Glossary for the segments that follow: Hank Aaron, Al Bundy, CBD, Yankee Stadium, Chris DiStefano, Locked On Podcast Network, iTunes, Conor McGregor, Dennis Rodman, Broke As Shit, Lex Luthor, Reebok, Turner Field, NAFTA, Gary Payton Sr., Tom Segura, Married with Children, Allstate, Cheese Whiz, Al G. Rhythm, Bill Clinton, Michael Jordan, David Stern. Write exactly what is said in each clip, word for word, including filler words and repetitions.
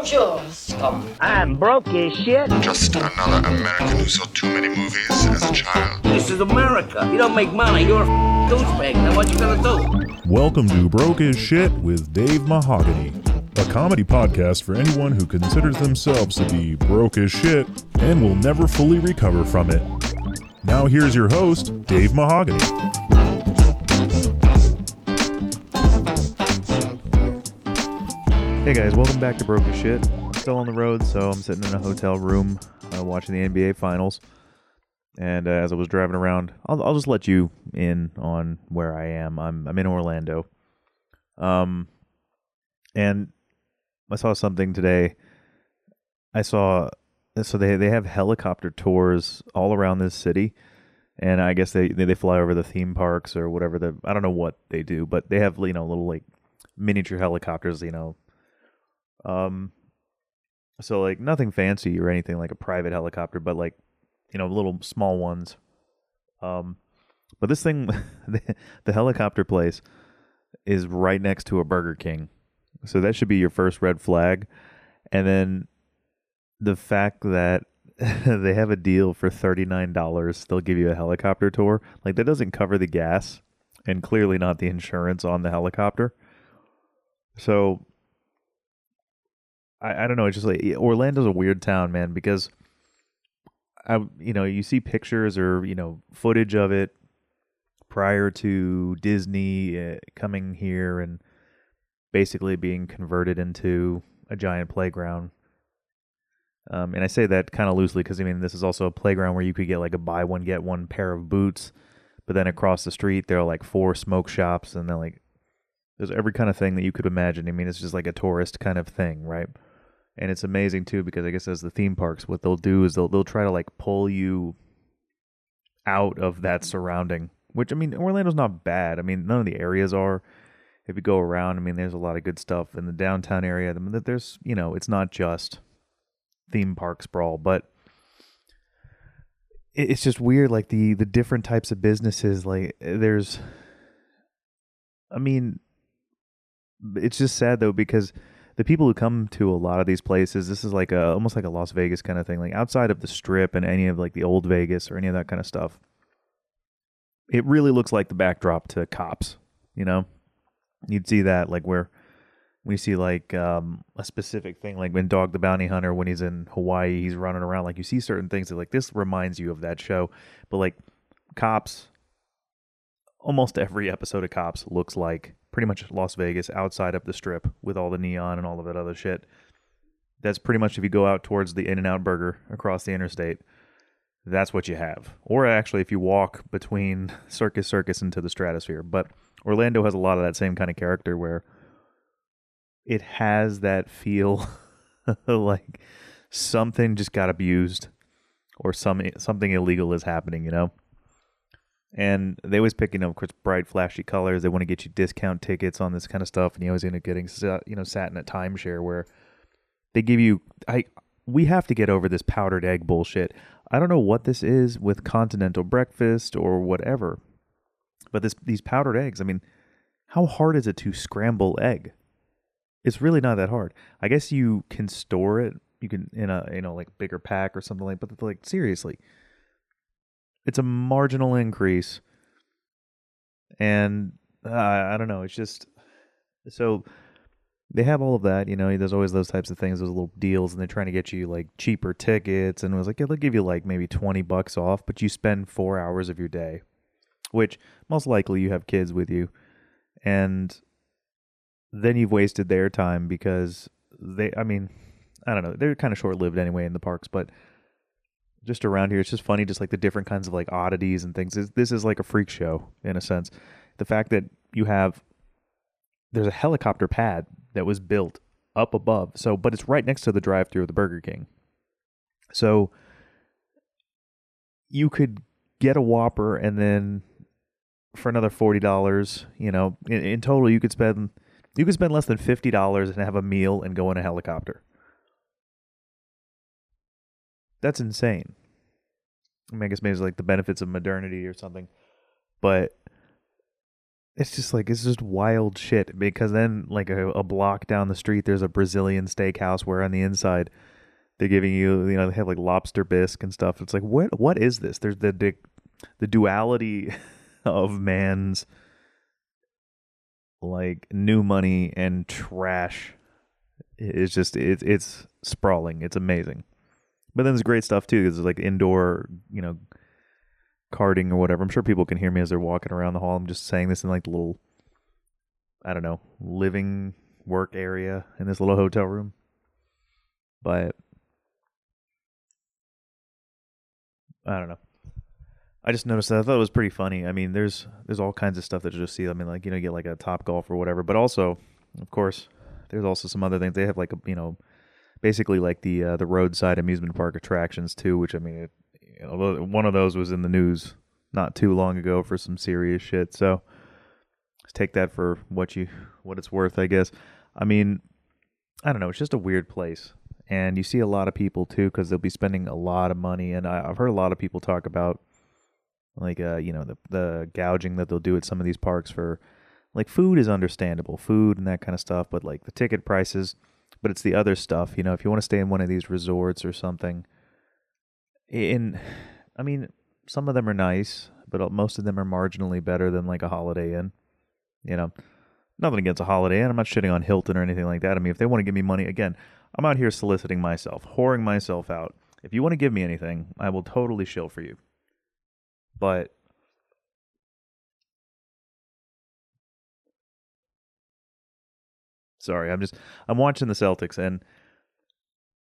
Bonjour, scum. I'm broke as shit. Just another American who saw too many movies as a child. This is America. You don't make money, you're a f***ing douchebag. Now what you gonna do? Welcome to Broke as Shit with Dave Mahogany, a comedy podcast for anyone who considers themselves to be broke as shit and will never fully recover from it. Now here's your host, Dave Mahogany. Hey guys, welcome back to Broke as Shit. I'm still on the road, so I'm sitting in a hotel room uh, watching the N B A Finals. And uh, as I was driving around, I'll, I'll just let you in on where I am. I'm I'm in Orlando. Um, and I saw something today. I saw so they they have helicopter tours all around this city, and I guess they they fly over the theme parks or whatever. The I don't know what they do, but they have you know little like miniature helicopters, you know. Um, so like nothing fancy or anything like a private helicopter, but like, you know, little small ones. Um, but this thing, the, the helicopter place is right next to a Burger King. So that should be your first red flag. And then the fact that they have a deal for thirty-nine dollars, they'll give you a helicopter tour. Like that doesn't cover the gas and clearly not the insurance on the helicopter. So I, I don't know. It's just like Orlando's a weird town, man, because I, you know, you see pictures or, you know, footage of it prior to Disney uh, coming here and basically being converted into a giant playground. Um, and I say that kind of loosely because, I mean, this is also a playground where you could get like a buy one, get one pair of boots. But then across the street, there are like four smoke shops and then like there's every kind of thing that you could imagine. I mean, it's just like a tourist kind of thing, right? And it's amazing too, because I guess as the theme parks, what they'll do is they'll they'll try to like pull you out of that surrounding. Which I mean, Orlando's not bad. I mean, none of the areas are. If you go around, I mean, there's a lot of good stuff in the downtown area. I mean, there's you know, it's not just theme park sprawl, but it's just weird. Like the the different types of businesses. Like there's, I mean, it's just sad though because the people who come to a lot of these places, this is like a almost like a Las Vegas kind of thing, like outside of the Strip and any of like the old Vegas or any of that kind of stuff. It really looks like the backdrop to Cops, you know. You'd see that like where we see like um, a specific thing, like when Dog the Bounty Hunter, when he's in Hawaii, he's running around. Like you see certain things that like this reminds you of that show, but like Cops, almost every episode of Cops looks like pretty much Las Vegas outside of the Strip with all the neon and all of that other shit. That's pretty much if you go out towards the In-N-Out Burger across the interstate, that's what you have. Or actually if you walk between Circus Circus into the Stratosphere. But Orlando has a lot of that same kind of character where it has that feel like something just got abused or some something illegal is happening, you know? And they always pick, you know, of course, bright, flashy colors. They want to get you discount tickets on this kind of stuff. And you always end up getting, you know, sat in a timeshare where they give you, I, we have to get over this powdered egg bullshit. I don't know what this is with continental breakfast or whatever, but this, these powdered eggs, I mean, how hard is it to scramble egg? It's really not that hard. I guess you can store it. You can, in a, you know, like bigger pack or something like, but like, seriously, it's a marginal increase, and uh, I don't know. It's just so they have all of that, you know. There's always those types of things, those little deals, and they're trying to get you like cheaper tickets. And it was like, yeah, they'll give you like maybe twenty bucks off, but you spend four hours of your day, which most likely you have kids with you, and then you've wasted their time because they. I mean, I don't know. They're kind of short-lived anyway in the parks, but. Just around here, it's just funny, just like the different kinds of like oddities and things. This is like a freak show in a sense. The fact that you have, there's a helicopter pad that was built up above. So, but it's right next to the drive-thru of the Burger King. So you could get a Whopper and then for another forty dollars, you know, in, in total, you could spend, you could spend less than fifty dollars and have a meal and go in a helicopter. That's insane. I mean, I guess maybe it's like the benefits of modernity or something. But It's just like, it's just wild shit, because then like a, a block down the street, there's a Brazilian steakhouse where on the inside they're giving you, you know, they have like lobster bisque and stuff. It's like, what, what is this? There's the, the, the duality of man's like new money and trash. It's just, it, it's sprawling. It's amazing. But then there's great stuff too. There's like indoor, you know, karting or whatever. I'm sure people can hear me as they're walking around the hall. I'm just saying this in like the little, I don't know, living work area in this little hotel room. But I don't know. I just noticed that. I thought it was pretty funny. I mean, there's there's all kinds of stuff that you just see. I mean, like, you know, you get like a Topgolf or whatever. But also, of course, there's also some other things. They have like, a, you know, basically like the uh, the roadside amusement park attractions too, which, I mean, it, you know, one of those was in the news not too long ago for some serious shit. So just take that for what you what it's worth, I guess. I mean, I don't know. It's just a weird place. And you see a lot of people too, because they'll be spending a lot of money. And I, I've heard a lot of people talk about like, uh, you know, the the gouging that they'll do at some of these parks for, like, food is understandable, food and that kind of stuff, but like the ticket prices, but it's the other stuff, you know, if you want to stay in one of these resorts or something. In, I mean, some of them are nice, but most of them are marginally better than like a Holiday Inn, you know. Nothing against a Holiday Inn. I'm not shitting on Hilton or anything like that. I mean, if they want to give me money, again, I'm out here soliciting myself, whoring myself out. If you want to give me anything, I will totally shill for you. But sorry, I'm just I'm watching the Celtics, and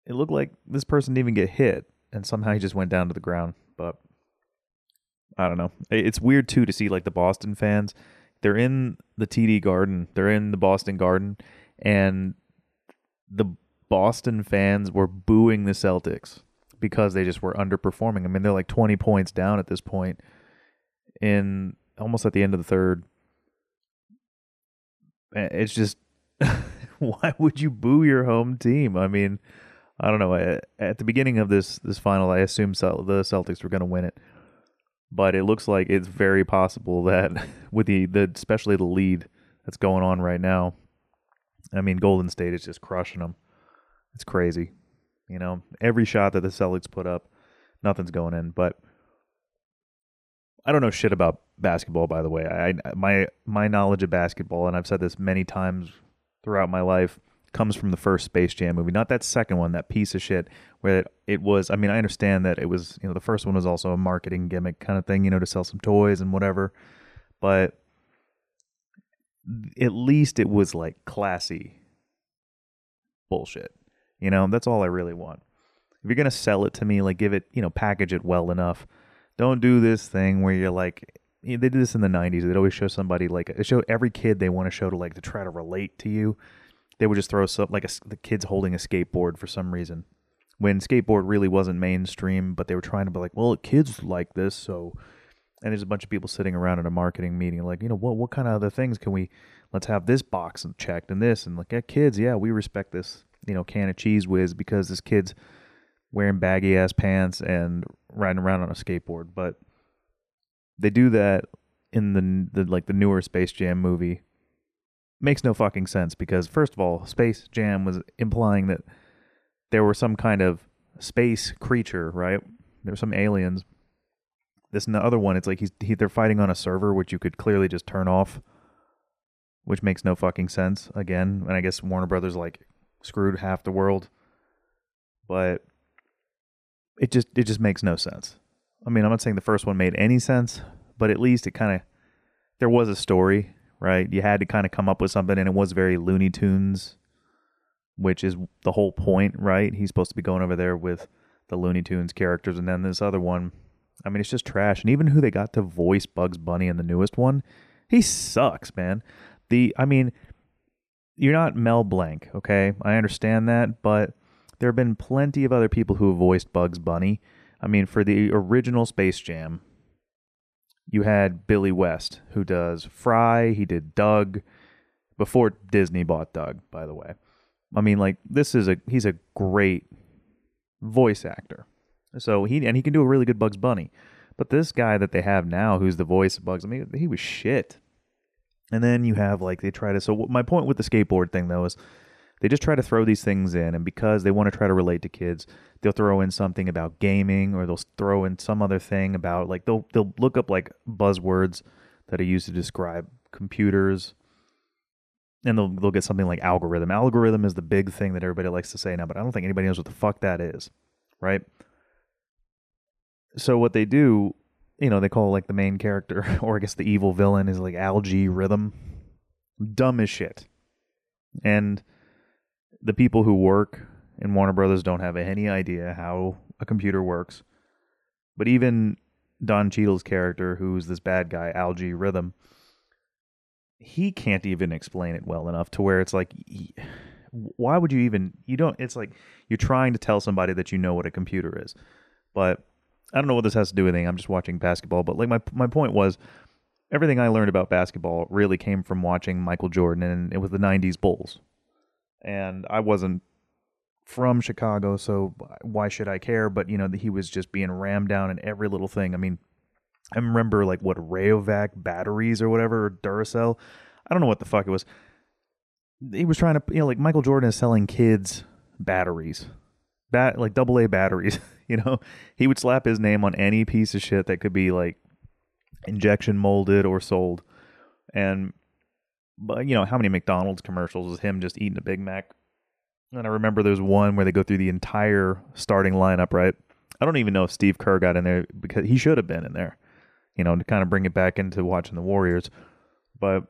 it looked like this person didn't even get hit, and somehow he just went down to the ground. But I don't know. It's weird too to see like the Boston fans. They're in the T D Garden. They're in the Boston Garden, and the Boston fans were booing the Celtics because they just were underperforming. I mean, they're like twenty points down at this point, in almost at the end of the third. It's just, why would you boo your home team? I mean, I don't know. At the beginning of this this final, I assumed the Celtics were going to win it, but it looks like it's very possible that with the, the especially the lead that's going on right now. I mean, Golden State is just crushing them. It's crazy. You know, every shot that the Celtics put up, nothing's going in. But I don't know shit about basketball, by the way. I my my knowledge of basketball, and I've said this many times throughout my life, comes from the first Space Jam movie, not that second one, that piece of shit where it, it was, I mean, I understand that it was, you know, the first one was also a marketing gimmick kind of thing, you know, to sell some toys and whatever, but at least it was like classy bullshit, you know, that's all I really want. If you're going to sell it to me, like give it, you know, package it well enough. Don't do this thing where you're like, you know, they did this in the nineties. They'd always show somebody like, show every kid they want to show to like, to try to relate to you. They would just throw some, like a, the kids holding a skateboard for some reason, when skateboard really wasn't mainstream, but they were trying to be like, well, kids like this, so. And there's a bunch of people sitting around at a marketing meeting, like, you know, what what kind of other things can we? Let's have this box checked and this, and like, yeah, kids, yeah, we respect this, you know, can of Cheese Whiz because this kid's wearing baggy ass pants and riding around on a skateboard. But they do that in the, the like the newer Space Jam movie. Makes no fucking sense because, first of all, Space Jam was implying that there were some kind of space creature, right? There were some aliens. This and the other one, it's like he's he, they're fighting on a server, which you could clearly just turn off, which makes no fucking sense, again. And I guess Warner Brothers, like, screwed half the world. But it just it just makes no sense. I mean, I'm not saying the first one made any sense, but at least it kind of, there was a story, right? You had to kind of come up with something, and it was very Looney Tunes, which is the whole point, right? He's supposed to be going over there with the Looney Tunes characters, and then this other one. I mean, it's just trash. And even who they got to voice Bugs Bunny in the newest one, he sucks, man. The, I mean, you're not Mel Blanc, okay? I understand that, but there have been plenty of other people who have voiced Bugs Bunny. I mean, for the original Space Jam, you had Billy West, who does Fry. He did Doug before Disney bought Doug, by the way. I mean, like, this is a he's a great voice actor. So he and he can do a really good Bugs Bunny. But this guy that they have now, who's the voice of Bugs, I mean, he was shit. And then you have like, they try to, so my point with the skateboard thing though is they just try to throw these things in, and because they want to try to relate to kids, they'll throw in something about gaming, or they'll throw in some other thing about like, they'll, they'll look up like buzzwords that are used to describe computers, and they'll, they'll get something like algorithm. Algorithm is the big thing that everybody likes to say now, but I don't think anybody knows what the fuck that is, right? So what they do, you know, they call like the main character, or I guess the evil villain, is like Al G. Rhythm. Dumb as shit. And the people who work in Warner Brothers don't have any idea how a computer works. But even Don Cheadle's character, who's this bad guy, Al G. Rhythm, he can't even explain it well enough to where it's like, why would you even, you don't, it's like you're trying to tell somebody that you know what a computer is. But I don't know what this has to do with anything. I'm just watching basketball. But like my my point was, everything I learned about basketball really came from watching Michael Jordan, and it was the nineties Bulls. And I wasn't from Chicago, so why should I care? But, you know, he was just being rammed down in every little thing. I mean, I remember like what, Rayovac batteries or whatever, or Duracell. I don't know what the fuck it was. He was trying to, you know, like Michael Jordan is selling kids batteries. Bat, like double A batteries, you know, he would slap his name on any piece of shit that could be like injection molded or sold. And, but you know, how many McDonald's commercials is him just eating a Big Mac? And I remember there's one where they go through the entire starting lineup, right? I don't even know if Steve Kerr got in there, because he should have been in there, you know, to kind of bring it back into watching the Warriors. But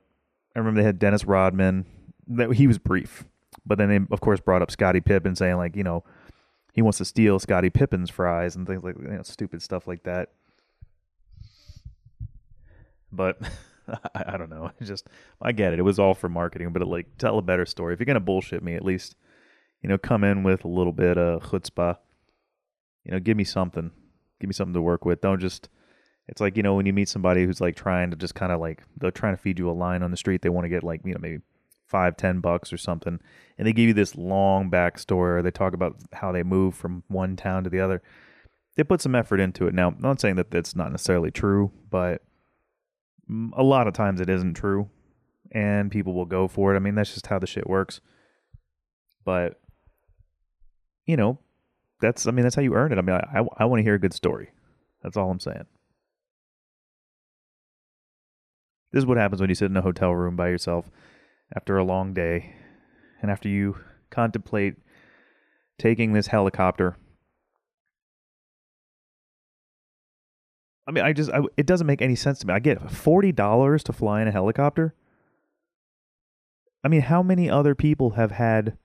I remember they had Dennis Rodman. That he was brief, but then they of course brought up Scottie Pippen, saying like, you know, he wants to steal Scottie Pippen's fries and things like, you know, stupid stuff like that. But I, I don't know. It's just, I get it. It was all for marketing, but it, like, tell a better story. If you're going to bullshit me, at least, you know, come in with a little bit of chutzpah. You know, give me something. Give me something to work with. Don't just, it's like, you know, when you meet somebody who's like trying to just kind of like, they're trying to feed you a line on the street. They want to get like, you know, maybe five, ten bucks or something, and they give you this long backstory, or they talk about how they move from one town to the other. They put some effort into it. Now, I'm not saying that that's not necessarily true, but a lot of times it isn't true, and people will go for it. I mean, that's just how the shit works. But, you know, that's, I mean, that's how you earn it. I mean, I, I want to hear a good story. That's all I'm saying. This is what happens when you sit in a hotel room by yourself after a long day, and after you contemplate taking this helicopter. I mean, I just, I, it doesn't make any sense to me. I get forty dollars to fly in a helicopter. I mean, how many other people have had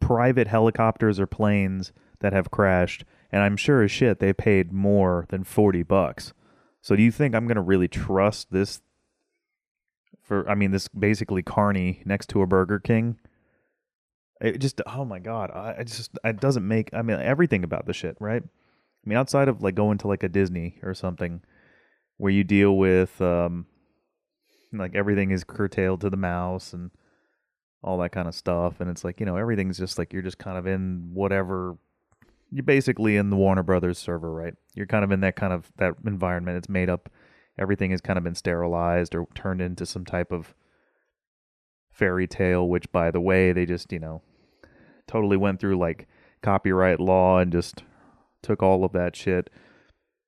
private helicopters or planes that have crashed, and I'm sure as shit they paid more than forty bucks. So do you think I'm going to really trust this? For, I mean, this basically carny next to a Burger King. It just, oh my God. I, I just, it doesn't make, I mean, everything about the shit, right? I mean, outside of like going to like a Disney or something where you deal with, um, like everything is curtailed to the mouse and all that kind of stuff. And it's like, you know, everything's just like, you're just kind of in whatever, you're basically in the Warner Brothers server, right? You're kind of in that kind of, that environment. It's made up. Everything has kind of been sterilized or turned into some type of fairy tale, which, by the way, they just, you know, totally went through like copyright law and just took all of that shit.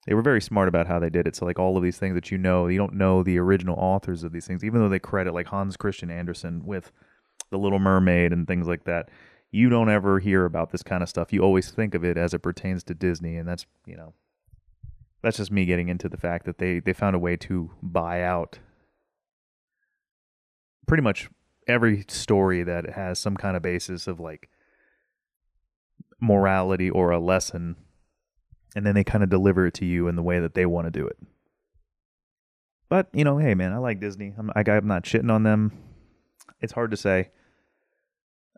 They were very smart about how they did it. So like all of these things that, you know, you don't know the original authors of these things, even though they credit like Hans Christian Andersen with The Little Mermaid and things like that. You don't ever hear about this kind of stuff. You always think of it as it pertains to Disney. And that's, you know, that's just me getting into the fact that they, they found a way to buy out pretty much every story that has some kind of basis of like morality or a lesson, and then they kind of deliver it to you in the way that they want to do it. But, you know, hey, man, I like Disney. I'm, I, I'm not shitting on them. It's hard to say.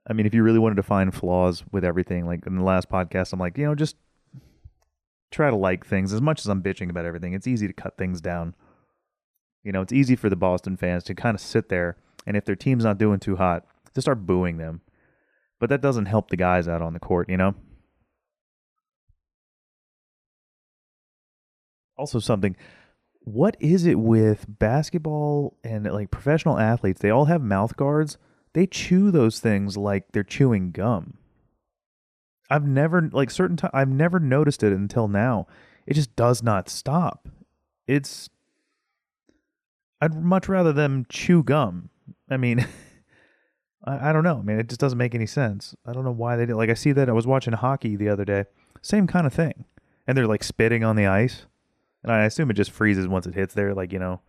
I mean, if you really wanted to find flaws with everything, like in the last podcast, I'm like, you know, just try to like things. As much as I'm bitching about everything, it's easy to cut things down. You know, it's easy for the Boston fans to kind of sit there, and if their team's not doing too hot, to start booing them. But that doesn't help the guys out on the court, you know? Also something, what is it with basketball and like professional athletes? They all have mouth guards. They chew those things like they're chewing gum. I've never like certain time. I've never noticed it until now. It just does not stop. It's. I'd much rather them chew gum. I mean, I, I don't know. I mean, it just doesn't make any sense. I don't know why they did. Like I see that I was watching hockey the other day. Same kind of thing. And they're like spitting on the ice. And I assume it just freezes once it hits there. Like, you know.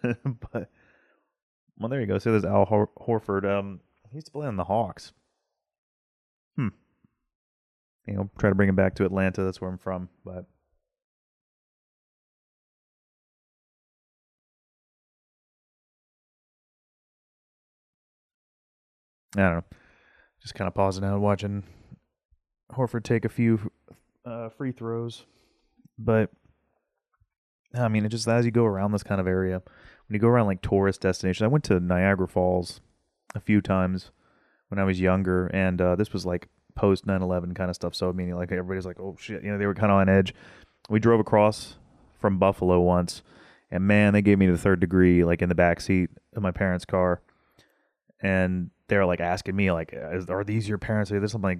But, well, there you go. So there's Al Hor- Horford. Um, he used to play on the Hawks. Hmm. You know, try to bring him back to Atlanta. That's where I'm from. But I don't know. Just kind of pausing out, watching Horford take a few uh, free throws. But, I mean, it just as you go around this kind of area, when you go around like tourist destinations, I went to Niagara Falls a few times when I was younger, and uh, this was like post nine eleven kind of stuff. So, I mean, like everybody's like, oh shit, you know, they were kind of on edge. We drove across from Buffalo once, and man, they gave me the third degree, like in the backseat of my parents' car. And they're like asking me, like, is, are these your parents? Or this? I'm like,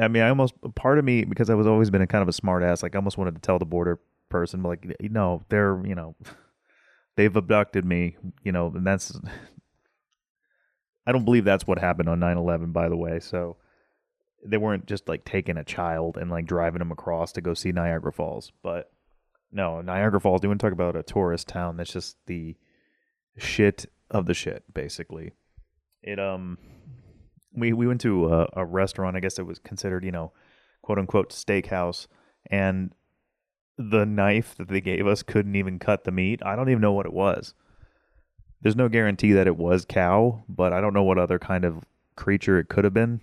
I mean, I almost, part of me, because I was always been a kind of a smart ass, like I almost wanted to tell the border person, but like, no, they're, you know, they've abducted me, you know, and that's, I don't believe that's what happened on nine eleven, by the way. So they weren't just like taking a child and like driving them across to go see Niagara Falls. But no, Niagara Falls, you want to talk about a tourist town. That's just the shit of the shit, basically. It um we we went to a, a restaurant, I guess it was considered, you know, quote unquote steakhouse, and the knife that they gave us couldn't even cut the meat. I don't even know what it was. There's no guarantee that it was cow, but I don't know what other kind of creature it could have been.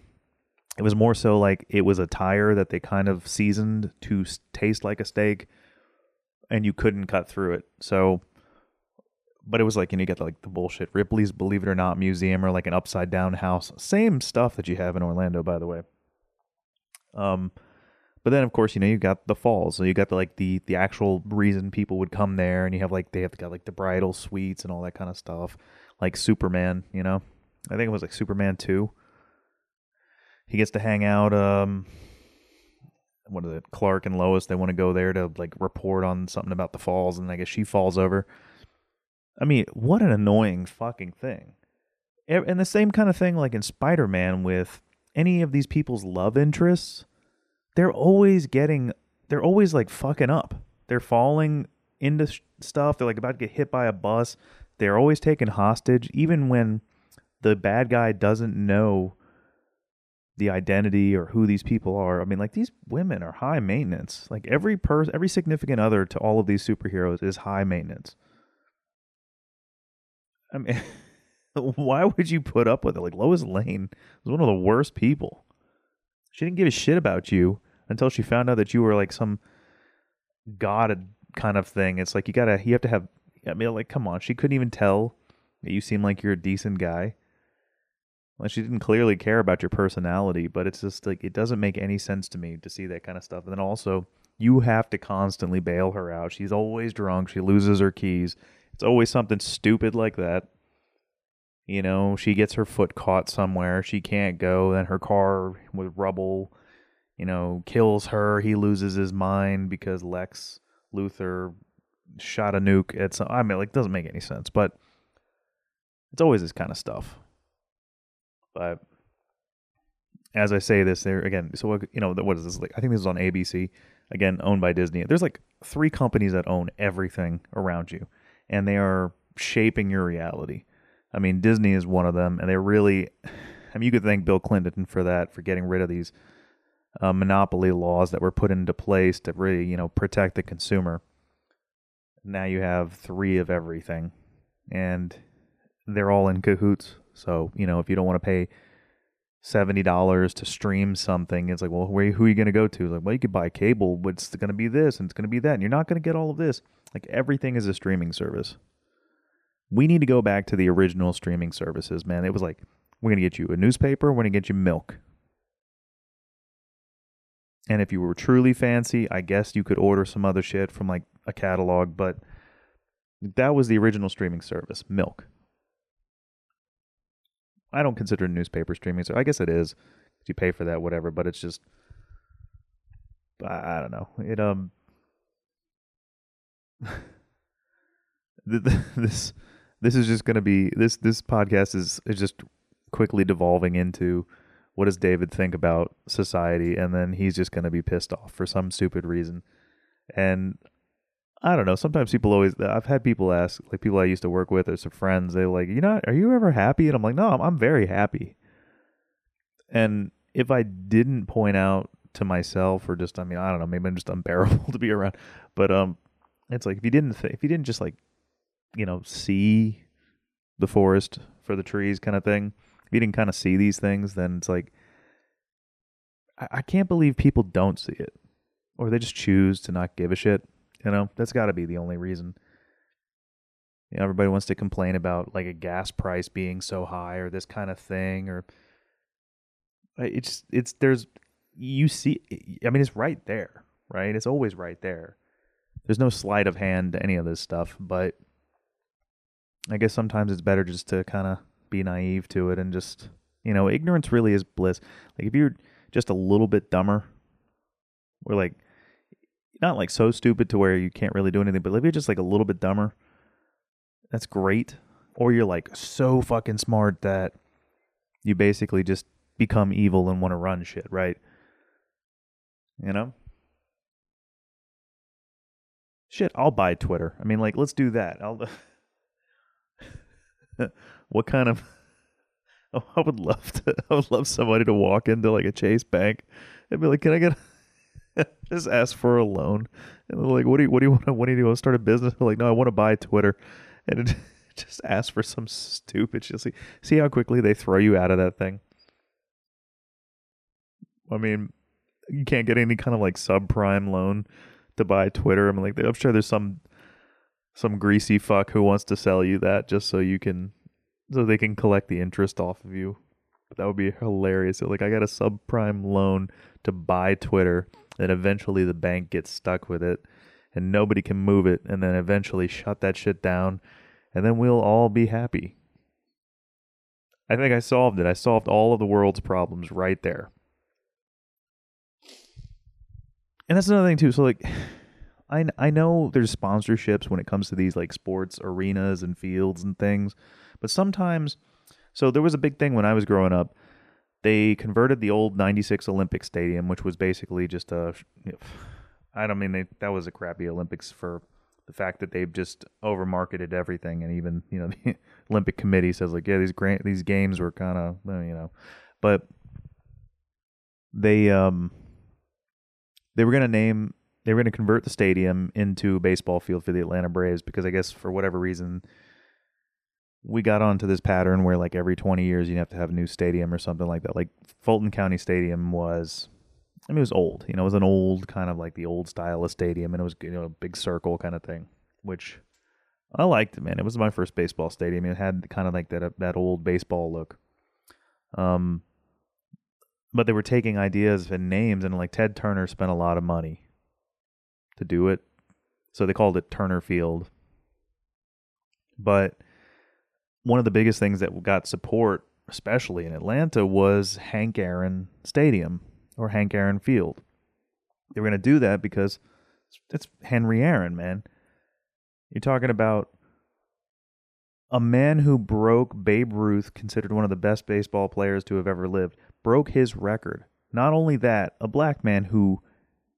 It was more so like it was a tire that they kind of seasoned to taste like a steak, and you couldn't cut through it. So but it was like, you know, you got like the bullshit Ripley's Believe It or Not Museum, or like an upside down house. Same stuff that you have in Orlando, by the way. Um, but then of course, you know, you got the falls. So you got the, like the, the actual reason people would come there, and you have like, they have got like the bridal suites and all that kind of stuff. Like Superman, you know, I think it was like Superman two. He gets to hang out. Um, what is it? Clark and Lois, they want to go there to like report on something about the falls. And I guess she falls over. I mean, what an annoying fucking thing. And the same kind of thing like in Spider-Man with any of these people's love interests. They're always getting, they're always like fucking up. They're falling into stuff. They're like about to get hit by a bus. They're always taken hostage, even when the bad guy doesn't know the identity or who these people are. I mean, like these women are high maintenance. Like every person, every significant other to all of these superheroes is high maintenance. I mean, why would you put up with it? Like Lois Lane was one of the worst people. She didn't give a shit about you until she found out that you were like some god kind of thing. It's like you gotta, you have to have. I mean, like, come on. She couldn't even tell that you seem like you're a decent guy. Like she didn't clearly care about your personality, but it's just like it doesn't make any sense to me to see that kind of stuff. And then also, you have to constantly bail her out. She's always drunk. She loses her keys. It's always something stupid like that. You know, she gets her foot caught somewhere. She can't go. Then her car with rubble, you know, kills her. He loses his mind because Lex Luthor shot a nuke at some... I mean, like, it doesn't make any sense, but it's always this kind of stuff. But as I say this, there again, so, you know, what is this? Like, I think this is on A B C. Again, owned by Disney. There's like three companies that own everything around you. And they are shaping your reality. I mean, Disney is one of them. And they're really, I mean, you could thank Bill Clinton for that, for getting rid of these uh, monopoly laws that were put into place to really, you know, protect the consumer. Now you have three of everything. And they're all in cahoots. So, you know, if you don't want to pay seventy dollars to stream something, it's like, well, where, who are you going to go to? It's like, well, you could buy cable, but it's going to be this and it's going to be that. And you're not going to get all of this. Like everything is a streaming service. We need to go back to the original streaming services, man. It was like, we're going to get you a newspaper. We're going to get you milk. And if you were truly fancy, I guess you could order some other shit from like a catalog, but that was the original streaming service, Milk. I don't consider newspaper streaming, so I guess it is. You pay for that, whatever, but it's just, I don't know. It, um, the, the, this, this is just going to be, this, this podcast is, is just quickly devolving into what does David think about society? And then he's just going to be pissed off for some stupid reason. And I don't know. Sometimes people always, I've had people ask, like people I used to work with or some friends, they're like, you know, are you ever happy? And I'm like, no, I'm, I'm very happy. And if I didn't point out to myself, or just, I mean, I don't know, maybe I'm just unbearable to be around, but um, it's like, if you didn't, th- if you didn't just like, you know, see the forest for the trees kind of thing, if you didn't kind of see these things, then it's like, I-, I can't believe people don't see it, or they just choose to not give a shit. You know, that's gotta be the only reason. You know, everybody wants to complain about like a gas price being so high or this kind of thing, or It's, it's, there's, you see, I mean, it's right there, right? It's always right there. There's no sleight of hand to any of this stuff, but I guess sometimes it's better just to kind of be naive to it and just, you know, ignorance really is bliss. Like if you're just a little bit dumber, or like, not like so stupid to where you can't really do anything, but if you're just like a little bit dumber, that's great. Or you're like so fucking smart that you basically just become evil and want to run shit, right? You know? Shit, I'll buy Twitter. I mean, like, let's do that. I'll. What kind of... Oh, I would love to... I would love somebody to walk into, like, a Chase Bank and be like, can I get... Just ask for a loan. And they're like, what do you, what do you want to... What do you want to start a business? They're like, no, I want to buy Twitter. And it, just ask for some stupid... Just see, see how quickly they throw you out of that thing. I mean, you can't get any kind of like subprime loan to buy Twitter. I mean, like, I'm sure there's some some greasy fuck who wants to sell you that just so you can, so they can collect the interest off of you. But that would be hilarious. So, like, I got a subprime loan to buy Twitter, and eventually the bank gets stuck with it, and nobody can move it, and then eventually shut that shit down, and then we'll all be happy. I think I solved it. I solved all of the world's problems right there. And that's another thing too. So like, I, I know there's sponsorships when it comes to these like sports arenas and fields and things, but sometimes, so there was a big thing when I was growing up, they converted the old ninety-six Olympic Stadium, which was basically just a, I don't mean, they, that was a crappy Olympics for the fact that they've just overmarketed everything. And even, you know, the Olympic committee says like, yeah, these grant, these games were kind of, you know, but they, um, They were going to name, they were going to convert the stadium into a baseball field for the Atlanta Braves because I guess for whatever reason, we got onto this pattern where like every twenty years you have to have a new stadium or something like that. Like Fulton County Stadium was, I mean, it was old, you know, it was an old kind of like the old style of stadium, and it was, you know, a big circle kind of thing, which I liked, man. It was my first baseball stadium. It had kind of like that, that old baseball look. Um, But they were taking ideas and names, and like Ted Turner spent a lot of money to do it. So they called it Turner Field. But one of the biggest things that got support, especially in Atlanta, was Hank Aaron Stadium or Hank Aaron Field. They were going to do that because it's Henry Aaron, man. You're talking about a man who broke Babe Ruth, considered one of the best baseball players to have ever lived. Broke his record. Not only that, a black man who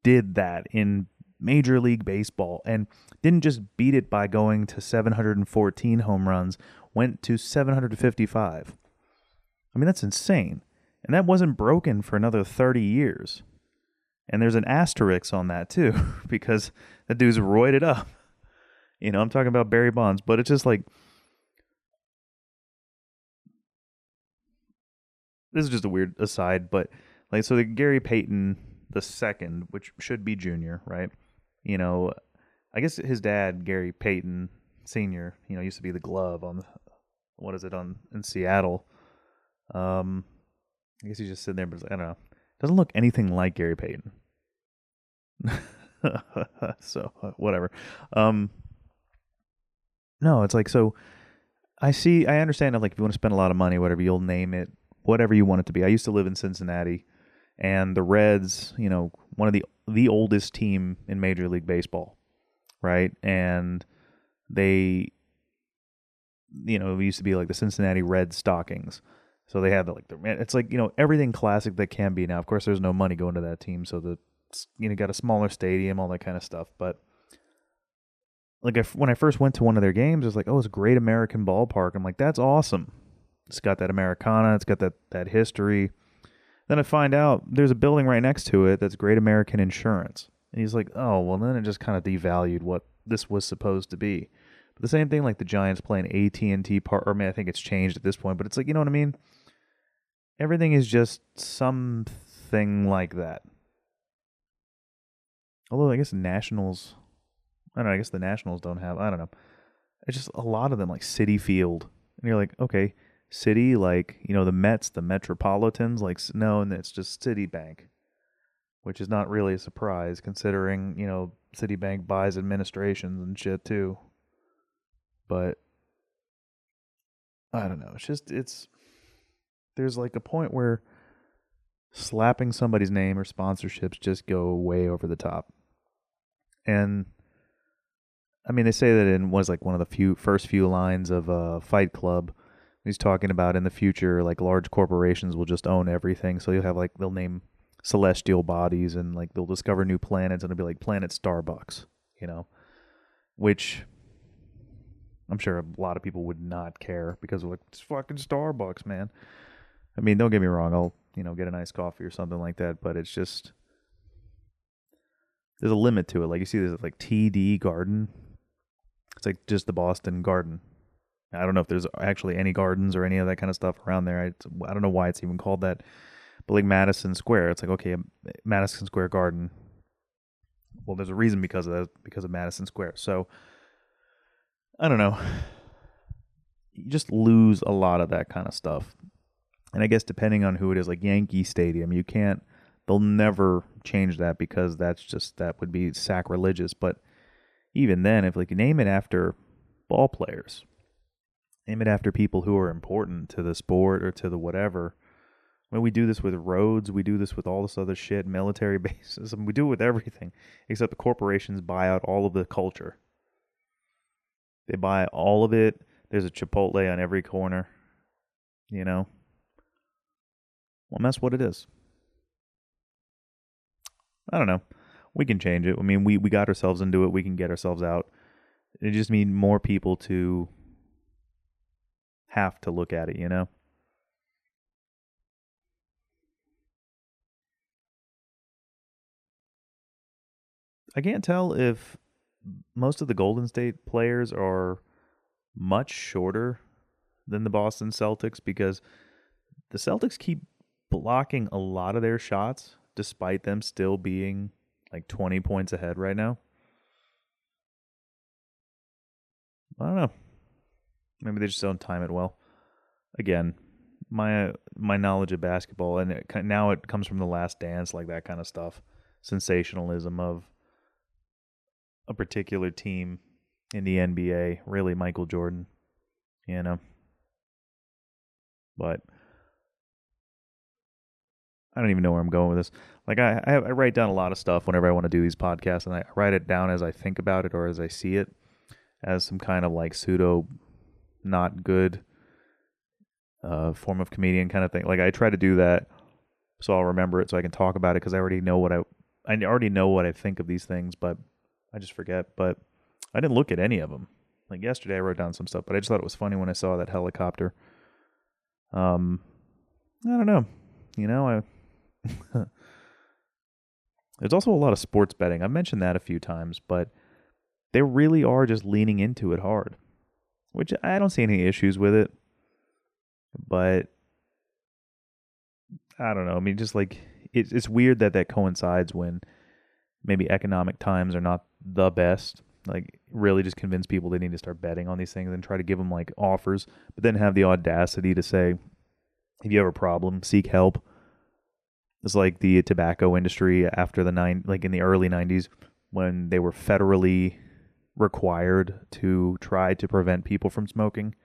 did that in Major League Baseball and didn't just beat it by going to seven hundred fourteen home runs, went to seven hundred fifty-five. I mean, that's insane. And that wasn't broken for another thirty years. And there's an asterisk on that too, because that dude's roided up. You know, I'm talking about Barry Bonds, but it's just like, this is just a weird aside, but like, so the Gary Payton the second, which should be Junior, right? You know, I guess his dad, Gary Payton Senior, you know, used to be the glove on the, what is it on in Seattle? Um, I guess he's just sitting there, but I don't know. Doesn't look anything like Gary Payton. So whatever. Um, no, it's like, so I see, I understand that, like, if you want to spend a lot of money, whatever, you'll name it whatever you want it to be. I used to live in Cincinnati, and the Reds, you know, one of the the oldest team in Major League Baseball, right? And they, you know, it used to be like the Cincinnati Red Stockings. So they had the, like, the, it's like, you know, everything classic that can be now. Of course, there's no money going to that team, so the, you know, got a smaller stadium, all that kind of stuff. But like, if, when I first went to one of their games, it's like, oh, it's a great American ballpark. I'm like, that's awesome. It's got that Americana. It's got that that history. Then I find out there's a building right next to it that's Great American Insurance. And he's like, oh, well, then it just kind of devalued what this was supposed to be. But the same thing, like the Giants playing A T and T Park, or I mean, I think it's changed at this point, but it's like, you know what I mean? Everything is just something like that. Although I guess Nationals, I don't know, I guess the Nationals don't have, I don't know. It's just a lot of them, like City Field. And you're like, okay, City, like, you know, the Mets, the Metropolitans, like, no, and it's just Citibank, which is not really a surprise considering, you know, Citibank buys administrations and shit too. But I don't know. It's just, it's, there's like a point where slapping somebody's name or sponsorships just go way over the top. And I mean, they say that in was like one of the few first few lines of uh, Fight Club. He's talking about in the future, like, large corporations will just own everything. So you'll have, like, they'll name celestial bodies, and like they'll discover new planets, and it'll be like Planet Starbucks, you know, which I'm sure a lot of people would not care because of, like, it's fucking Starbucks, man. I mean, don't get me wrong, I'll, you know, get a nice coffee or something like that, but it's just, there's a limit to it. Like, you see this, like, T D Garden. It's like just the Boston Garden. I don't know if there's actually any gardens or any of that kind of stuff around there. I, I don't know why it's even called that. But like Madison Square, it's like, okay, Madison Square Garden. Well, there's a reason because of that, because of Madison Square. So I don't know. You just lose a lot of that kind of stuff. And I guess depending on who it is, like Yankee Stadium, you can't, they'll never change that because that's just, that would be sacrilegious. But even then, if, like, you name it after ball players, name it after people who are important to the sport or to the whatever. I mean, we do this with roads, we do this with all this other shit, military bases, and we do it with everything, except the corporations buy out all of the culture. They buy all of it. There's a Chipotle on every corner, you know. Well, that's what it is. I don't know. We can change it. I mean, we, we got ourselves into it. We can get ourselves out. It just means more people to have to look at it, you know? I can't tell if most of the Golden State players are much shorter than the Boston Celtics because the Celtics keep blocking a lot of their shots despite them still being like twenty points ahead right now. I don't know. Maybe they just don't time it well. Again, my my knowledge of basketball, and it, now it comes from The Last Dance, like that kind of stuff. Sensationalism of a particular team in the N B A, really Michael Jordan, you know. But I don't even know where I'm going with this. Like, I, I write down a lot of stuff whenever I want to do these podcasts, and I write it down as I think about it or as I see it as some kind of, like, pseudo not good uh, form of comedian kind of thing. Like, I try to do that so I'll remember it so I can talk about it because I already know what I, I already know what I think of these things, but I just forget. But I didn't look at any of them. Like, yesterday I wrote down some stuff, but I just thought it was funny when I saw that helicopter. Um, I don't know. You know, I... There's also a lot of sports betting. I mentioned that a few times, but they really are just leaning into it hard, which I don't see any issues with it. But I don't know. I mean, just like it, it's weird that that coincides when maybe economic times are not the best. Like, really just convince people they need to start betting on these things and try to give them like offers, but then have the audacity to say, if you have a problem, seek help. It's like the tobacco industry after the nine, like in the early nineties, when they were federally required to try to prevent people from smoking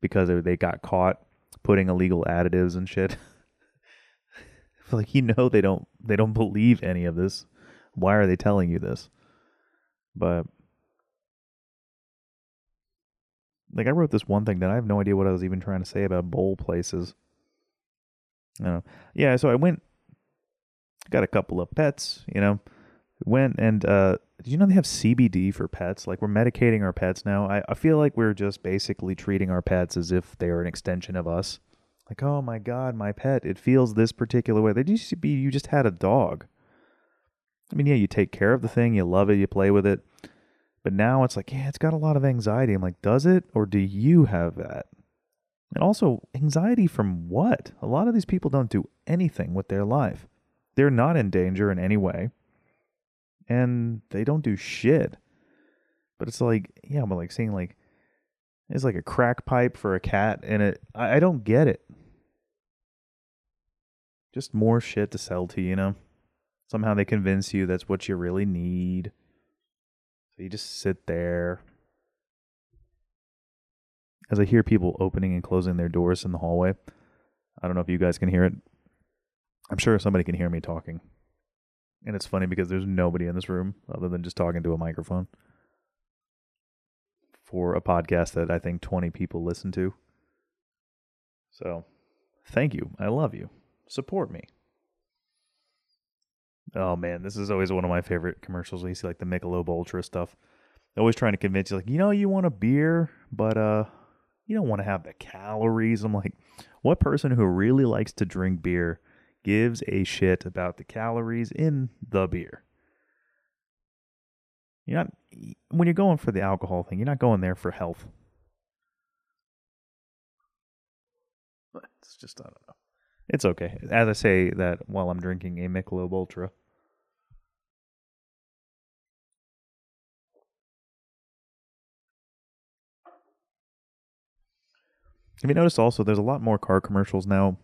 because they got caught putting illegal additives and shit. Like, you know, they don't they don't believe any of this. Why are they telling you this? But like, I wrote this one thing that I have no idea what I was even trying to say about bowl places. I don't know. Yeah, so I went. Got a couple of pets, you know, went and, uh, did you know they have C B D for pets? Like, we're medicating our pets now. I, I feel like we're just basically treating our pets as if they are an extension of us. Like, oh my God, my pet, it feels this particular way. They used to be, you just had a dog. I mean, yeah, you take care of the thing, you love it, you play with it. But now it's like, yeah, it's got a lot of anxiety. I'm like, does it? Or do you have that? And also, anxiety from what? A lot of these people don't do anything with their life. They're not in danger in any way, and they don't do shit. But it's like, yeah, I'm like seeing like, it's like a crack pipe for a cat, and it, I, I don't get it. Just more shit to sell to you, you know? Somehow they convince you that's what you really need. So you just sit there. As I hear people opening and closing their doors in the hallway, I don't know if you guys can hear it. I'm sure somebody can hear me talking. And it's funny because there's nobody in this room other than just talking to a microphone for a podcast that I think twenty people listen to. So, thank you. I love you. Support me. Oh, man, this is always one of my favorite commercials. You see, like, the Michelob Ultra stuff. They're always trying to convince you, like, you know, you want a beer, but uh, you don't want to have the calories. I'm like, what person who really likes to drink beer gives a shit about the calories in the beer? You're not, when you're going for the alcohol thing, you're not going there for health. It's just, I don't know. It's okay. As I say that while I'm drinking a Michelob Ultra. Have you noticed also there's a lot more car commercials now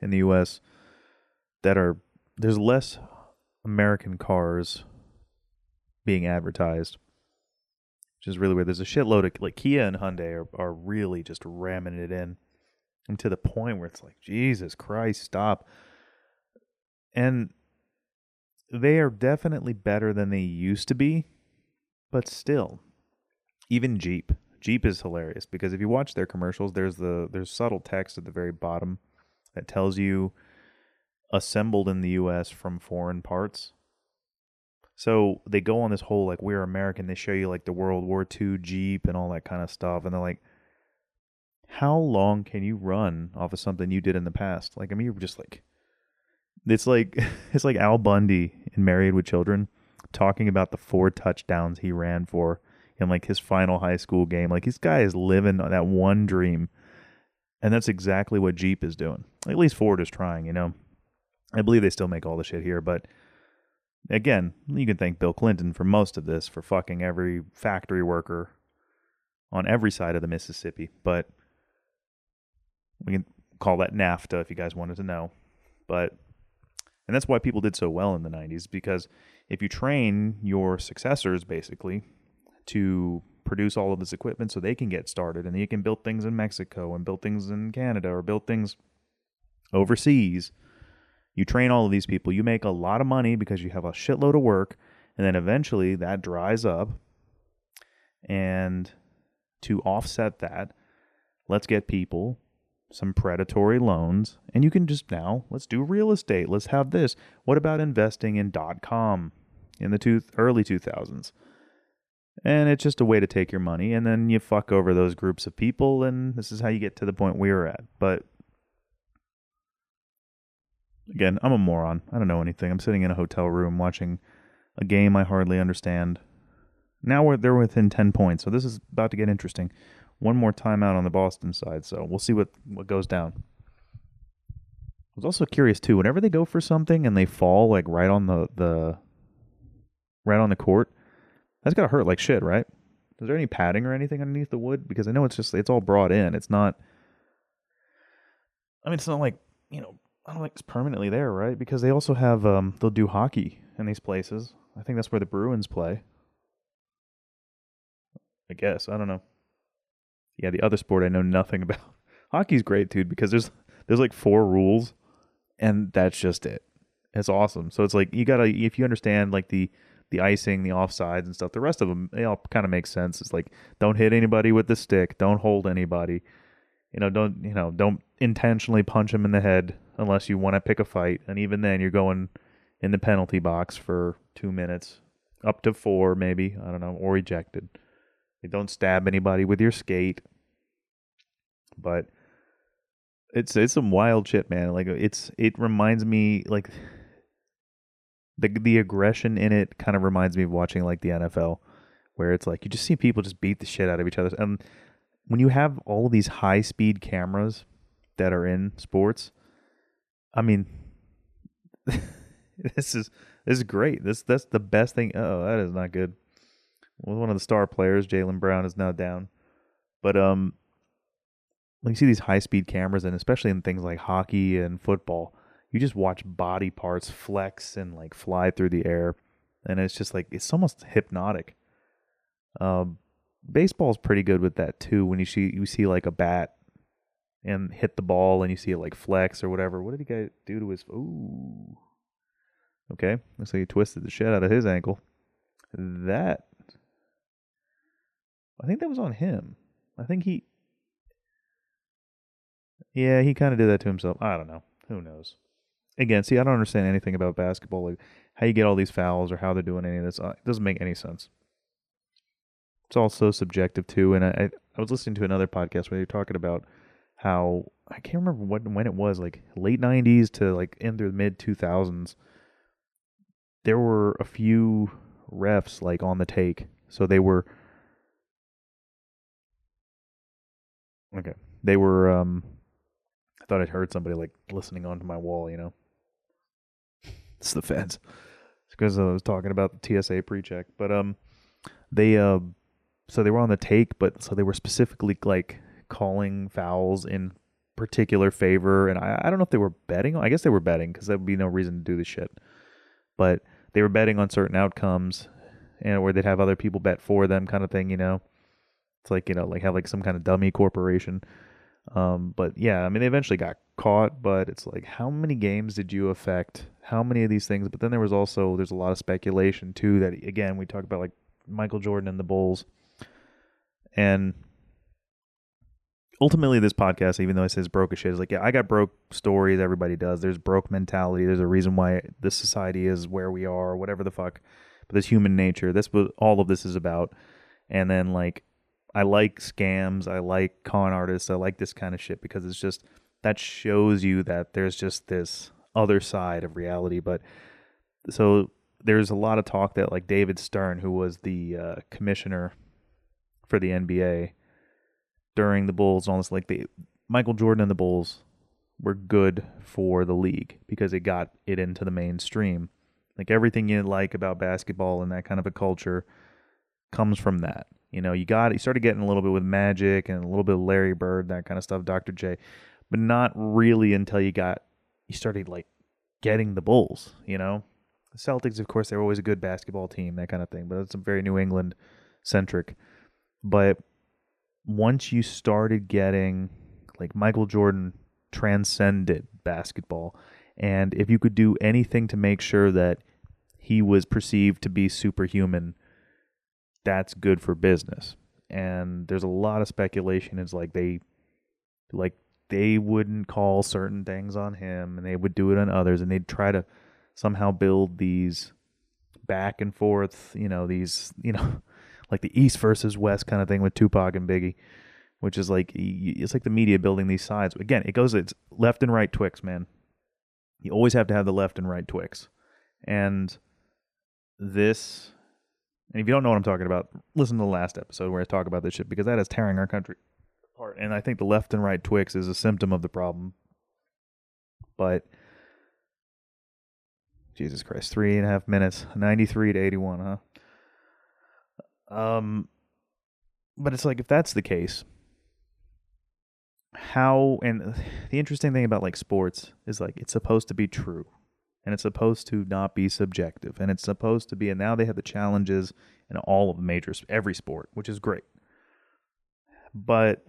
in the U S that are, there's less American cars being advertised, which is really weird. There's a shitload of, like, Kia and Hyundai are, are really just ramming it in, and to the point where it's like, Jesus Christ, stop. And they are definitely better than they used to be, but still, even Jeep. Jeep is hilarious because if you watch their commercials, there's the there's subtle text at the very bottom that tells you assembled in the U S from foreign parts. So they go on this whole, like, we're American. They show you, like, the World War Two Jeep and all that kind of stuff. And they're like, how long can you run off of something you did in the past? Like, I mean, you're just like, it's like, it's like Al Bundy in Married with Children talking about the four touchdowns he ran for in, like, his final high school game. Like, this guy is living that one dream. And that's exactly what Jeep is doing. At least Ford is trying, you know. I believe they still make all the shit here, but again, you can thank Bill Clinton for most of this, for fucking every factory worker on every side of the Mississippi, but we can call that NAFTA if you guys wanted to know. But, and that's why people did so well in the nineties, because if you train your successors, basically, to produce all of this equipment so they can get started, and then you can build things in Mexico and build things in Canada or build things overseas. You train all of these people. You make a lot of money because you have a shitload of work. And then eventually that dries up. And to offset that, let's get people some predatory loans. And you can just now, let's do real estate. Let's have this. What about investing in dot-com in the two, early two thousands? And it's just a way to take your money. And then you fuck over those groups of people. And this is how you get to the point we were at. But again, I'm a moron. I don't know anything. I'm sitting in a hotel room watching a game I hardly understand. Now we're they're within ten points, so this is about to get interesting. One more timeout on the Boston side, so we'll see what, what goes down. I was also curious too, whenever they go for something and they fall like right on the, the right on the court, that's gotta hurt like shit, right? Is there any padding or anything underneath the wood? Because I know it's just it's all brought in. It's not I mean it's not like, you know, I don't think it's permanently there, right? Because they also have, um, they'll do hockey in these places. I think that's where the Bruins play. I guess. I don't know. Yeah, the other sport I know nothing about. Hockey's great, dude, because there's there's like four rules, and that's just it. It's awesome. So it's like, you gotta, if you understand like the the icing, the offsides and stuff, the rest of them, they all kind of make sense. It's like, don't hit anybody with the stick, don't hold anybody, you know, don't you know, don't intentionally punch them in the head unless you want to pick a fight, and even then you're going in the penalty box for two minutes, up to four maybe, I don't know, or ejected. You don't stab anybody with your skate, but it's it's some wild shit, man. Like it's it reminds me like. The the aggression in it kind of reminds me of watching like the N F L, where it's like you just see people just beat the shit out of each other. And when you have all these high speed cameras that are in sports, I mean, this is this is great. This that's the best thing. Oh, that is not good. Well, one of the star players, Jaylen Brown, is now down. But um, when you see these high speed cameras, and especially in things like hockey and football. You just watch body parts flex and like fly through the air, and it's just like it's almost hypnotic. Um, baseball's pretty good with that too. When you see you see like a bat and hit the ball, and you see it like flex or whatever. What did he guy do to his? Ooh, okay, looks like he twisted the shit out of his ankle. That I think that was on him. I think he, yeah, he kind of did that to himself. I don't know. Who knows. Again, see, I don't understand anything about basketball, like how you get all these fouls or how they're doing any of this. It doesn't make any sense. It's all so subjective, too. And I, I was listening to another podcast where they were talking about how, I can't remember what, when it was, like late nineties to like in through the mid two thousands, there were a few refs like on the take. So they were, okay, they were, um, I thought I heard somebody like listening onto my wall, you know. It's the feds. It's because I was talking about the T S A pre-check. But um, they uh, so they were on the take, but so they were specifically like calling fouls in particular favor, and I, I don't know if they were betting. I guess they were betting because there would be no reason to do this shit. But they were betting on certain outcomes, and where they'd have other people bet for them, kind of thing, you know. It's like you know, like have like some kind of dummy corporation. Um, but yeah, I mean, they eventually got caught, but it's like, how many games did you affect? How many of these things? But then there was also, there's a lot of speculation too, that again, we talk about like Michael Jordan and the Bulls. And ultimately this podcast, even though I say it's broke as shit, is like, yeah, I got broke stories. Everybody does. There's broke mentality. There's a reason why this society is where we are, whatever the fuck, but this human nature, that's what all of this is about. And then like, I like scams, I like con artists, I like this kind of shit because it's just, that shows you that there's just this other side of reality. But so there's a lot of talk that like David Stern, who was the uh, commissioner for the N B A during the Bulls and all this, like the Michael Jordan and the Bulls were good for the league because it got it into the mainstream. Like everything you like about basketball and that kind of a culture comes from that. You know, you got you started getting a little bit with Magic and a little bit of Larry Bird, that kind of stuff, Doctor J, but not really until you got you started like getting the Bulls. You know, the Celtics, of course, they were always a good basketball team, that kind of thing, but it's very New England centric. But once you started getting like Michael Jordan transcended basketball, and if you could do anything to make sure that he was perceived to be superhuman. That's good for business. And there's a lot of speculation. It's like they like they wouldn't call certain things on him and they would do it on others, and they'd try to somehow build these back and forth, you know, these, you know, like the East versus West kind of thing with Tupac and Biggie, which is like, it's like the media building these sides. Again, it goes, it's left and right Twix, man. You always have to have the left and right Twix. And this... And if you don't know what I'm talking about, listen to the last episode where I talk about this shit, because that is tearing our country apart. And I think the left and right Twix is a symptom of the problem. But, Jesus Christ, three and a half minutes, ninety-three to eighty-one, huh? Um, but it's like, if that's the case, how, and the interesting thing about like sports is like it's supposed to be true and it's supposed to not be subjective and it's supposed to be, and now they have the challenges in all of the majors, every sport, which is great. But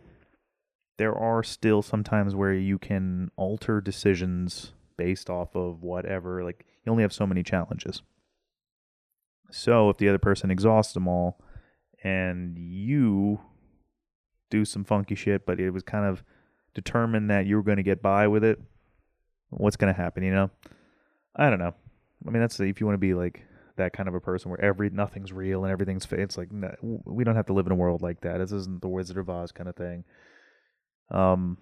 there are still sometimes where you can alter decisions based off of whatever, like you only have so many challenges. So if the other person exhausts them all and you do some funky shit, but it was kind of determined that you were going to get by with it, what's going to happen, you know? I don't know. I mean, that's if you want to be like that kind of a person where every nothing's real and everything's fake. It's like, no, we don't have to live in a world like that. This isn't the Wizard of Oz kind of thing. Um,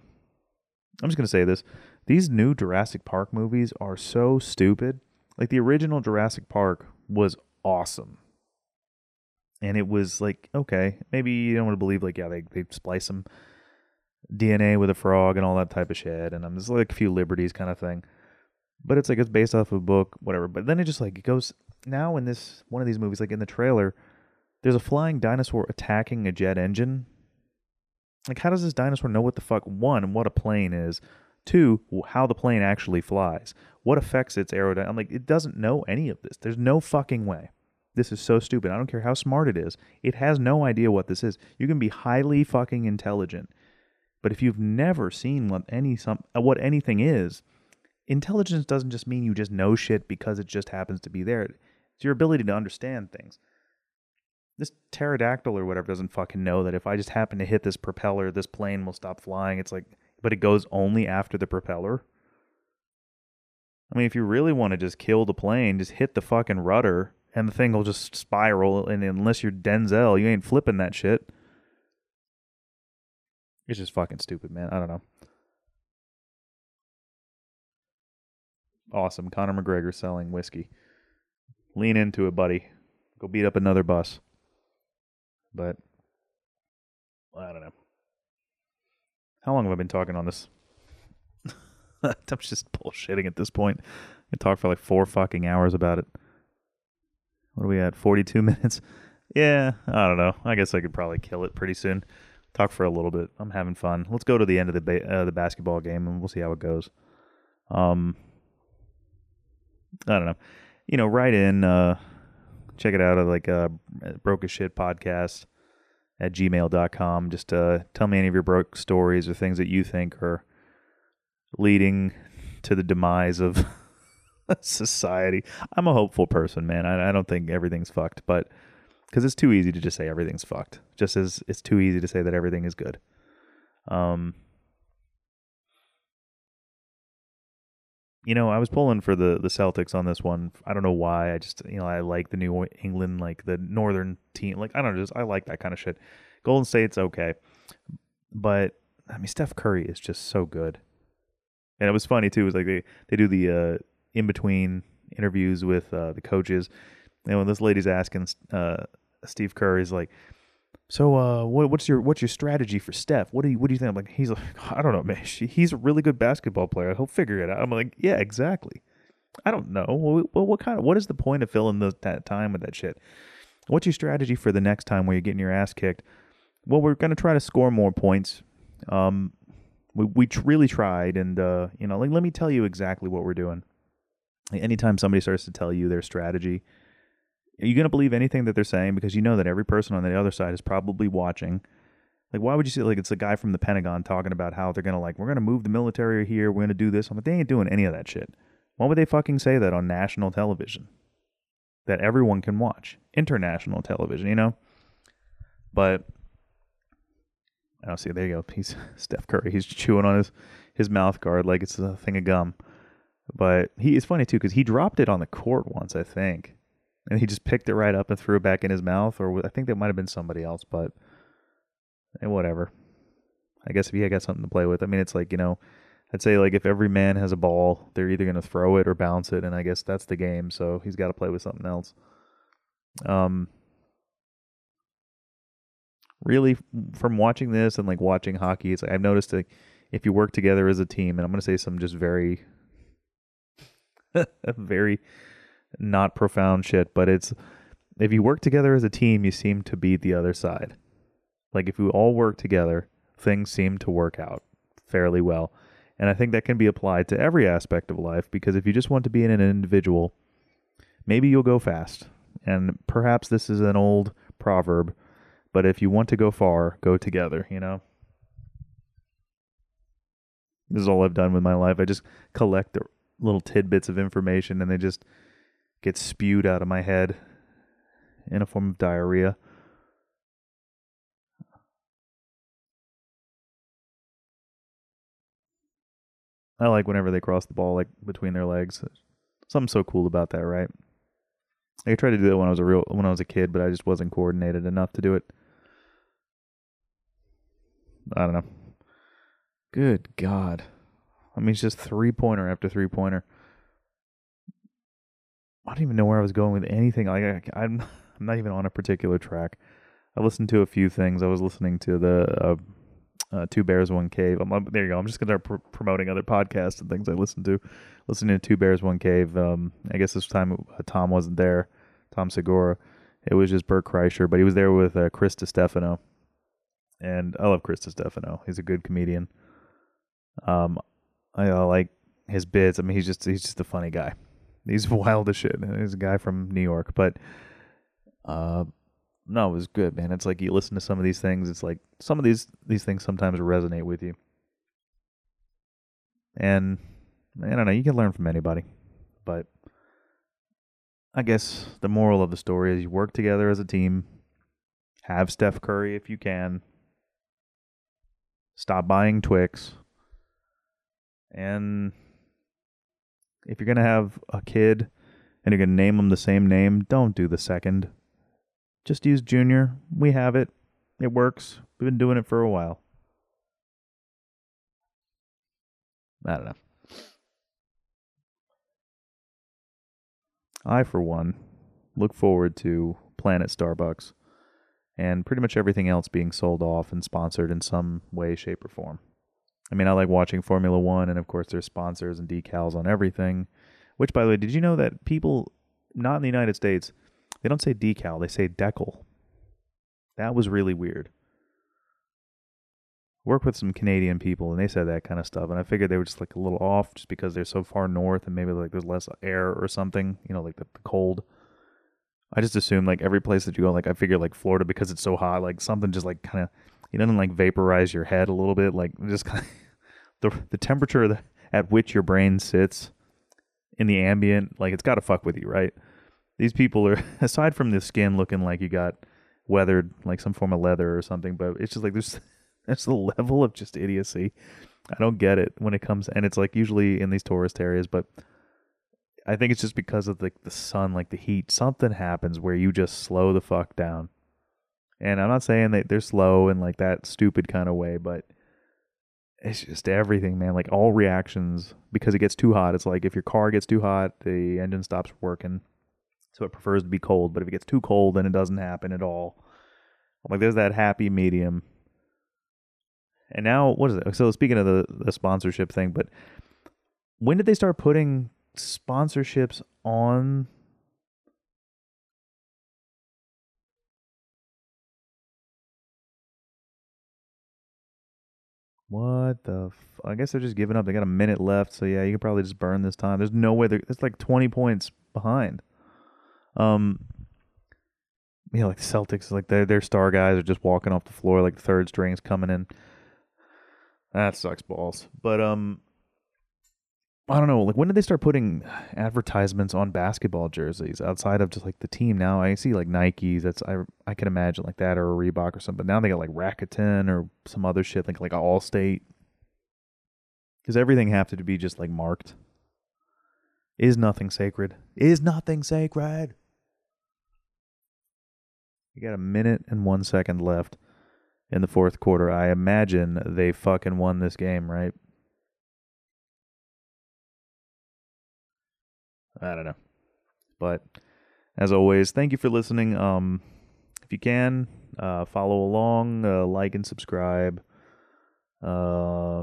I'm just going to say this. These new Jurassic Park movies are so stupid. Like the original Jurassic Park was awesome. And it was like, okay, maybe you don't want to believe like, yeah, they, they splice some D N A with a frog and all that type of shit. And I'm just like a few liberties kind of thing. But it's like, it's based off of a book, whatever. But then it just like, it goes now in this, one of these movies, like in the trailer, there's a flying dinosaur attacking a jet engine. Like, how does this dinosaur know what the fuck, one, what a plane is, two, how the plane actually flies, what affects its aerodynamics? I'm like, it doesn't know any of this. There's no fucking way. This is so stupid. I don't care how smart it is. It has no idea what this is. You can be highly fucking intelligent, but if you've never seen what any some what anything is, intelligence doesn't just mean you just know shit because it just happens to be there. It's your ability to understand things. This pterodactyl or whatever doesn't fucking know that if I just happen to hit this propeller, this plane will stop flying. It's like, but it goes only after the propeller. I mean, if you really want to just kill the plane, just hit the fucking rudder and the thing will just spiral. And unless you're Denzel, you ain't flipping that shit. It's just fucking stupid, man. I don't know. Awesome. Conor McGregor selling whiskey. Lean into it, buddy. Go beat up another bus. But, I don't know. How long have I been talking on this? I'm just bullshitting at this point. I talked for like four fucking hours about it. What are we at? forty-two minutes? Yeah, I don't know. I guess I could probably kill it pretty soon. Talk for a little bit. I'm having fun. Let's go to the end of the ba- uh, the basketball game and we'll see how it goes. Um, I don't know. You know, write in. Uh, check it out at like uh, broke as shit podcast at gmail dot com. Just uh, tell me any of your broke stories or things that you think are leading to the demise of society. I'm a hopeful person, man. I, I don't think everything's fucked, but because it's too easy to just say everything's fucked, just as it's too easy to say that everything is good. Um, you know, I was pulling for the, the Celtics on this one. I don't know why. I just, you know, I like the New England, like the Northern team. Like, I don't know, just I like that kind of shit. Golden State's okay. But, I mean, Steph Curry is just so good. And it was funny, too. It was like they, they do the uh, in-between interviews with uh, the coaches. And when this lady's asking uh, Steve Kerr, is like, so uh, what, what's your what's your strategy for Steph? What do you what do you think? I'm like, he's like, I don't know, man. She, he's a really good basketball player. He'll figure it out. I'm like, yeah, exactly. I don't know. What, what, what kind of what is the point of filling the, that time with that shit? What's your strategy for the next time where you're getting your ass kicked? Well, we're gonna try to score more points. Um, we we tr- really tried, and uh, you know, like let me tell you exactly what we're doing. Anytime somebody starts to tell you their strategy, are you going to believe anything that they're saying? Because you know that every person on the other side is probably watching. Like, why would you say, like, it's a guy from the Pentagon talking about how they're going to, like, we're going to move the military here, we're going to do this. I'm like, they ain't doing any of that shit. Why would they fucking say that on national television that everyone can watch? International television, you know? But, I don't see, there you go. He's Steph Curry. He's chewing on his, his mouth guard like it's a thing of gum. But he is funny, too, because he dropped it on the court once, I think. And he just picked it right up and threw it back in his mouth. Or I think that might have been somebody else, but whatever. I guess if he had got something to play with. I mean, it's like, you know, I'd say like if every man has a ball, they're either going to throw it or bounce it. And I guess that's the game. So he's got to play with something else. Um, really, from watching this and like watching hockey, it's like I've noticed that if you work together as a team, and I'm going to say some just very, very... not profound shit, but it's if you work together as a team, you seem to beat the other side. Like if we all work together, things seem to work out fairly well. And I think that can be applied to every aspect of life, because if you just want to be an individual, maybe you'll go fast. And perhaps this is an old proverb, but if you want to go far, go together, you know? This is all I've done with my life. I just collect the little tidbits of information and they just get spewed out of my head in a form of diarrhea. I like whenever they cross the ball, like, between their legs. Something so cool about that, right? I tried to do that when I was a real when I was a kid, but I just wasn't coordinated enough to do it. I don't know. Good God. I mean, it's just three-pointer after three-pointer. I don't even know where I was going with anything. Like, I, I'm, I'm not even on a particular track. I listened to a few things. I was listening to the... Uh, Uh, Two Bears, One Cave. I'm, I'm, there you go. I'm just going to start pr- promoting other podcasts and things I listen to. Listening to Two Bears, One Cave. Um, I guess this time uh, Tom wasn't there. Tom Segura. It was just Bert Kreischer, but he was there with uh, Chris DiStefano. And I love Chris DiStefano. He's a good comedian. Um, I uh, like his bits. I mean, he's just he's just a funny guy. He's wild as shit. He's a guy from New York, but. Uh, No, it was good, man. It's like you listen to some of these things. It's like some of these, these things sometimes resonate with you. And I don't know. You can learn from anybody. But I guess the moral of the story is you work together as a team. Have Steph Curry if you can. Stop buying Twix. And if you're going to have a kid and you're going to name them the same name, don't do the second. Just use Junior. We have it. It works. We've been doing it for a while. I don't know. I, for one, look forward to Planet Starbucks and pretty much everything else being sold off and sponsored in some way, shape, or form. I mean, I like watching Formula One, and of course there's sponsors and decals on everything. Which, by the way, did you know that people, not in the United States... They don't say decal, they say decal. That was really weird. Work with some Canadian people and they said that kind of stuff, and I figured they were just like a little off just because they're so far north and maybe like there's less air or something, you know, like the, the cold. I just assume like every place that you go, like I figure like Florida, because it's so hot, like something just like kind of, it doesn't like vaporize your head a little bit, like just kind of, the, the temperature that, at which your brain sits in the ambient, like it's got to fuck with you, right? These people are, aside from the skin looking like you got weathered, like some form of leather or something, but it's just like there's, there's the level of just idiocy. I don't get it when it comes, and it's like usually in these tourist areas, but I think it's just because of like the sun, like the heat, something happens where you just slow the fuck down. And I'm not saying that they're slow in like that stupid kind of way, but it's just everything, man, like all reactions, because it gets too hot. It's like if your car gets too hot, the engine stops working. So it prefers to be cold, but if it gets too cold, then it doesn't happen at all. I'm like, there's that happy medium. And now, what is it? So speaking of the, the sponsorship thing, but when did they start putting sponsorships on? What the? F- I guess they're just giving up. They got a minute left, so yeah, you could probably just burn this time. There's no way. It's like twenty points behind. Um, you know, like the Celtics, like their their star guys are just walking off the floor, like the third string's coming in. That sucks balls. But um, I don't know. Like, when did they start putting advertisements on basketball jerseys outside of just like the team? Now I see like Nikes. That's I I can imagine like that, or a Reebok or something. But now they got like Rakuten or some other shit, like like Allstate. Does everything have to be just like marked? Is nothing sacred? Is nothing sacred? You got a minute and one second left in the fourth quarter. I imagine they fucking won this game, right? I don't know. But as always, thank you for listening. Um, if you can, uh, follow along, uh, like and subscribe. Uh...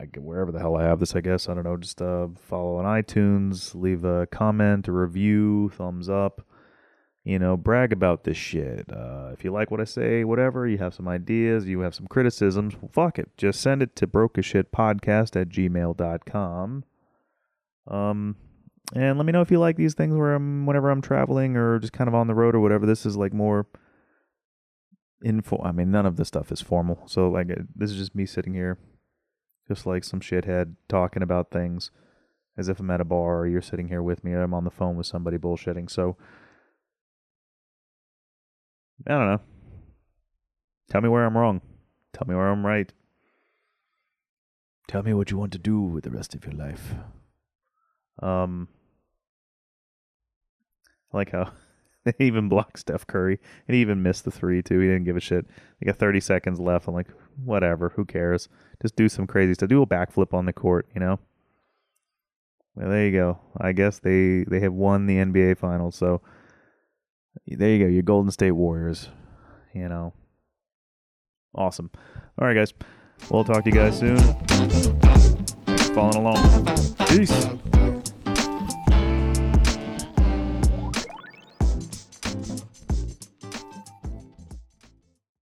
I, wherever the hell I have this, I guess. I don't know. Just uh, follow on iTunes, leave a comment, a review, thumbs up. you know, brag about this shit. Uh, if you like what I say, whatever, you have some ideas, you have some criticisms, well, fuck it. Just send it to broke as shit podcast at gmail dot com. Um, and let me know if you like these things where I'm, whenever I'm traveling or just kind of on the road or whatever. This is like more info. I mean, none of this stuff is formal. So like, this is just me sitting here, just like some shithead talking about things as if I'm at a bar or you're sitting here with me or I'm on the phone with somebody bullshitting. So I don't know. Tell me where I'm wrong. Tell me where I'm right. Tell me what you want to do with the rest of your life. Um, I like how they even blocked Steph Curry, and he even missed the three too. He didn't give a shit. They got thirty seconds left. I'm like, whatever, who cares? Just do some crazy stuff. Do a backflip on the court, you know. Well, there you go. I guess they they have won the N B A Finals. So there you go. Your Golden State Warriors, you know. Awesome. All right, guys. We'll talk to you guys soon. Following along. Peace.